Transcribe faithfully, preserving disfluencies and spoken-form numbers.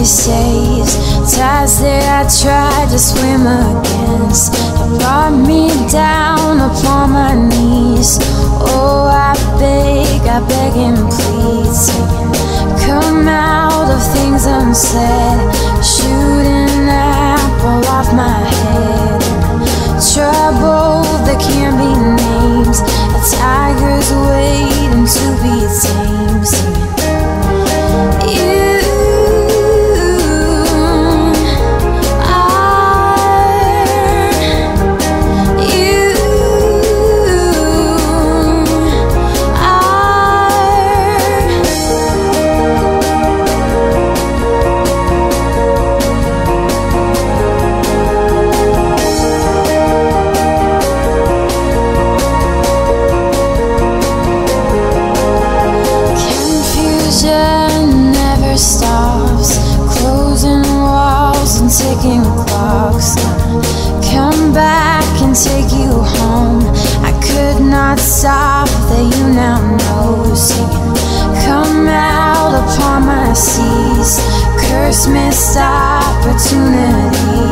cliches, tides that I tried to swim against have brought me down upon my knees. Oh, I beg, I beg and plead, saying, come out of things unsaid, shoot an apple off my head. Trouble that can't be named, a tiger's waiting to be tamed, saying, stop that you now know, singing, come out upon my seas, curse missed opportunities.